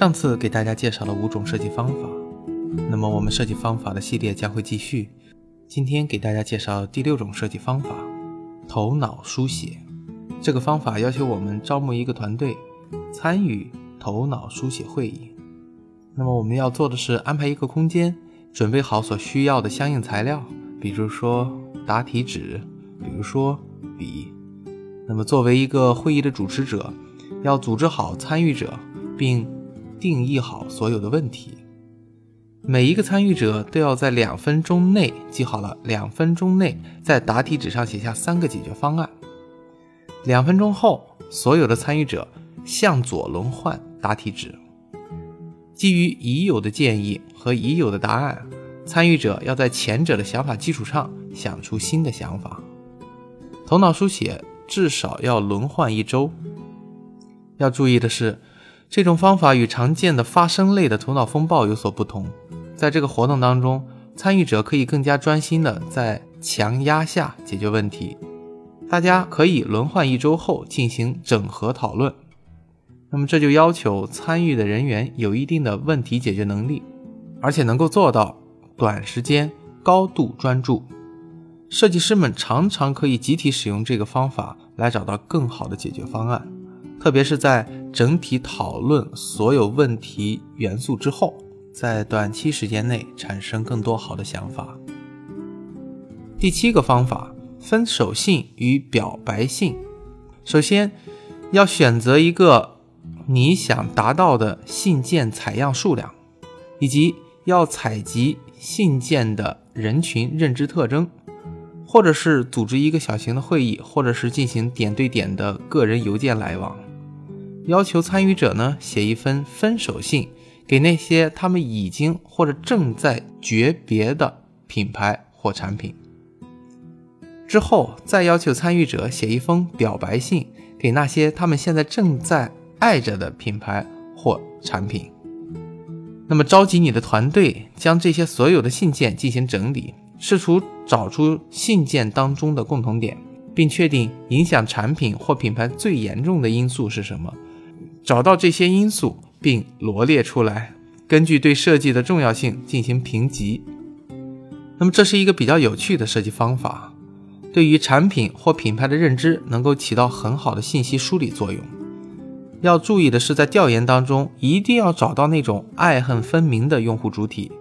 上次给大家介绍了5种设计方法，那么我们设计方法的系列将会继续，今天给大家介绍第6种设计方法，头脑书写。这个方法要求我们招募一个团队参与头脑书写会议。那么我们要做的是安排一个空间，准备好所需要的相应材料，比如说答题纸，比如说笔。那么作为一个会议的主持者，要组织好参与者，并定义好所有的问题。每一个参与者都要在2分钟内记好了，2分钟内在答题纸上写下3个解决方案。2分钟后，所有的参与者向左轮换答题纸。基于已有的建议和已有的答案，参与者要在前者的想法基础上想出新的想法。头脑书写至少要轮换1周。要注意的是，这种方法与常见的发声类的头脑风暴有所不同，在这个活动当中，参与者可以更加专心地在强压下解决问题。大家可以轮换1周后进行整合讨论，那么这就要求参与的人员有一定的问题解决能力，而且能够做到短时间高度专注。设计师们常常可以集体使用这个方法来找到更好的解决方案，特别是在整体讨论所有问题元素之后，在短期时间内产生更多好的想法。第7个方法，分手信与表白信。首先要选择一个你想达到的信件采样数量，以及要采集信件的人群认知特征，或者是组织一个小型的会议，或者是进行点对点的个人邮件来往。要求参与者呢，写一份分手信给那些他们已经或者正在诀别的品牌或产品。之后再要求参与者写一封表白信给那些他们现在正在爱着的品牌或产品。那么召集你的团队将这些所有的信件进行整理，试图找出信件当中的共同点，并确定影响产品或品牌最严重的因素是什么，找到这些因素并罗列出来，根据对设计的重要性进行评级。那么这是一个比较有趣的设计方法，对于产品或品牌的认知能够起到很好的信息梳理作用。要注意的是，在调研当中一定要找到那种爱恨分明的用户主体，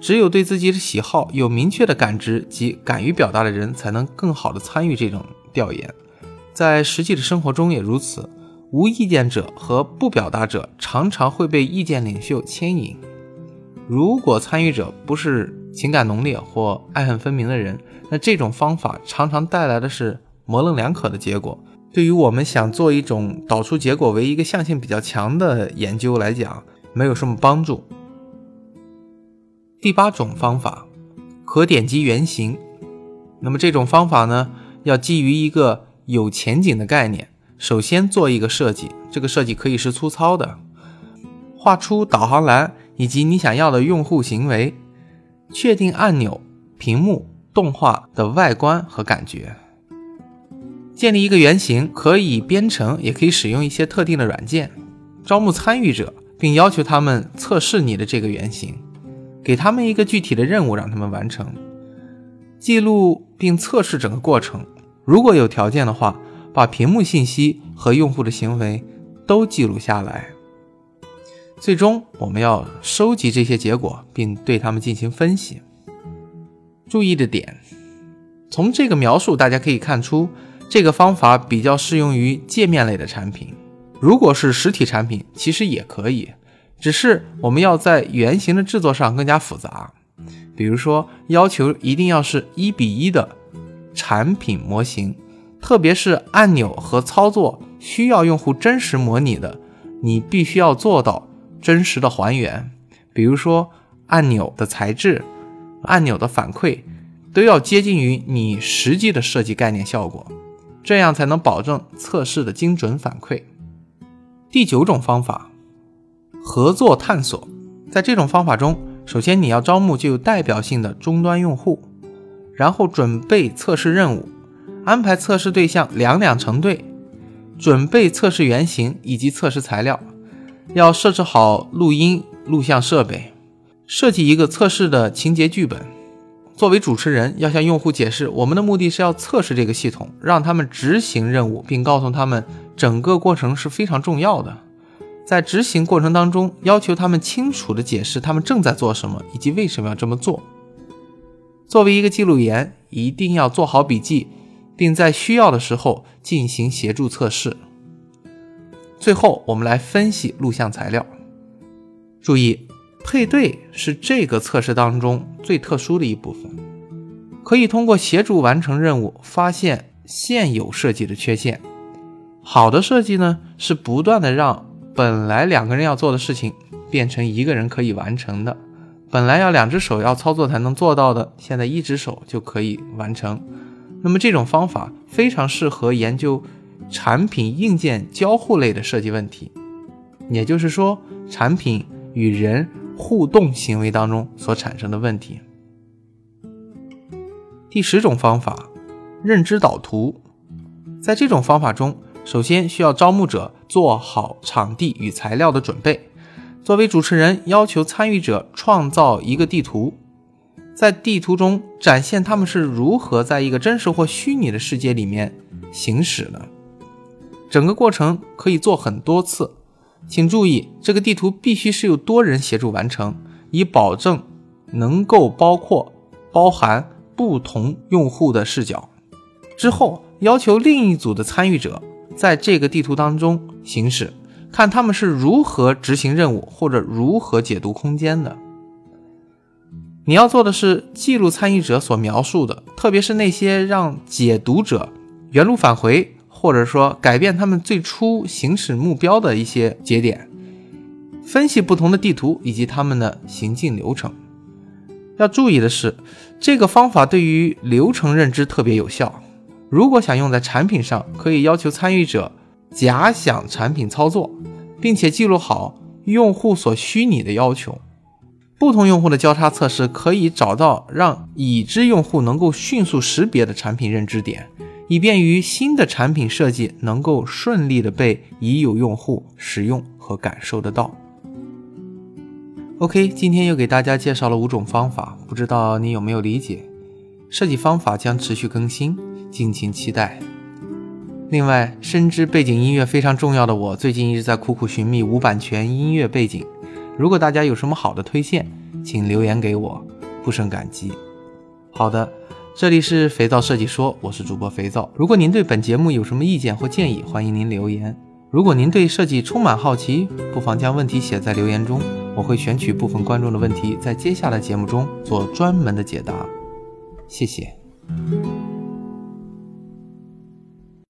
只有对自己的喜好有明确的感知及敢于表达的人才能更好的参与这种调研，在实际的生活中也如此。无意见者和不表达者常常会被意见领袖牵引，如果参与者不是情感浓烈或爱恨分明的人，那这种方法常常带来的是模棱两可的结果。对于我们想做一种导出结果为一个向性比较强的研究来讲，没有什么帮助。第8种方法，可点击原型。那么这种方法呢，要基于一个有前景的概念，首先做一个设计，这个设计可以是粗糙的，画出导航栏以及你想要的用户行为，确定按钮、屏幕、动画的外观和感觉。建立一个原型，可以编程，也可以使用一些特定的软件。招募参与者，并要求他们测试你的这个原型，给他们一个具体的任务让他们完成。记录并测试整个过程，如果有条件的话，把屏幕信息和用户的行为都记录下来。最终我们要收集这些结果，并对他们进行分析。注意的点，从这个描述大家可以看出，这个方法比较适用于界面类的产品，如果是实体产品其实也可以，只是我们要在原型的制作上更加复杂，比如说要求一定要是1:1的产品模型，特别是按钮和操作需要用户真实模拟的，你必须要做到真实的还原，比如说按钮的材质、按钮的反馈都要接近于你实际的设计概念效果，这样才能保证测试的精准反馈。第9种方法，合作探索。在这种方法中，首先你要招募具有代表性的终端用户，然后准备测试任务，安排测试对象2-2成对，准备测试原型以及测试材料，要设置好录音、录像设备，设计一个测试的情节剧本。作为主持人，要向用户解释我们的目的是要测试这个系统，让他们执行任务，并告诉他们整个过程是非常重要的。在执行过程当中，要求他们清楚地解释他们正在做什么以及为什么要这么做。作为一个记录员，一定要做好笔记，并在需要的时候进行协助测试。最后，我们来分析录像材料。注意，配对是这个测试当中最特殊的一部分，可以通过协助完成任务，发现现有设计的缺陷。好的设计呢，是不断地让本来两个人要做的事情变成一个人可以完成的，本来要两只手要操作才能做到的，现在一只手就可以完成。那么这种方法非常适合研究产品硬件交互类的设计问题，也就是说产品与人互动行为当中所产生的问题。第10种方法，认知导图。在这种方法中，首先需要招募者做好场地与材料的准备。作为主持人，要求参与者创造一个地图，在地图中展现他们是如何在一个真实或虚拟的世界里面行驶的。整个过程可以做很多次，请注意，这个地图必须是由多人协助完成，以保证能够包含不同用户的视角。之后，要求另一组的参与者在这个地图当中行驶，看他们是如何执行任务或者如何解读空间的。你要做的是记录参与者所描述的，特别是那些让解读者原路返回，或者说改变他们最初行驶目标的一些节点，分析不同的地图以及他们的行进流程。要注意的是，这个方法对于流程认知特别有效。如果想用在产品上，可以要求参与者假想产品操作，并且记录好用户所虚拟的要求。不同用户的交叉测试可以找到让已知用户能够迅速识别的产品认知点，以便于新的产品设计能够顺利的被已有用户使用和感受得到。OK， 今天又给大家介绍了5种方法，不知道你有没有理解？设计方法将持续更新，敬请期待。另外，深知背景音乐非常重要的我，最近一直在苦苦寻觅无版权音乐背景。如果大家有什么好的推荐，请留言给我，不胜感激。好的，这里是肥皂设计说，我是主播肥皂。如果您对本节目有什么意见或建议，欢迎您留言。如果您对设计充满好奇，不妨将问题写在留言中，我会选取部分观众的问题，在接下来节目中做专门的解答。谢谢。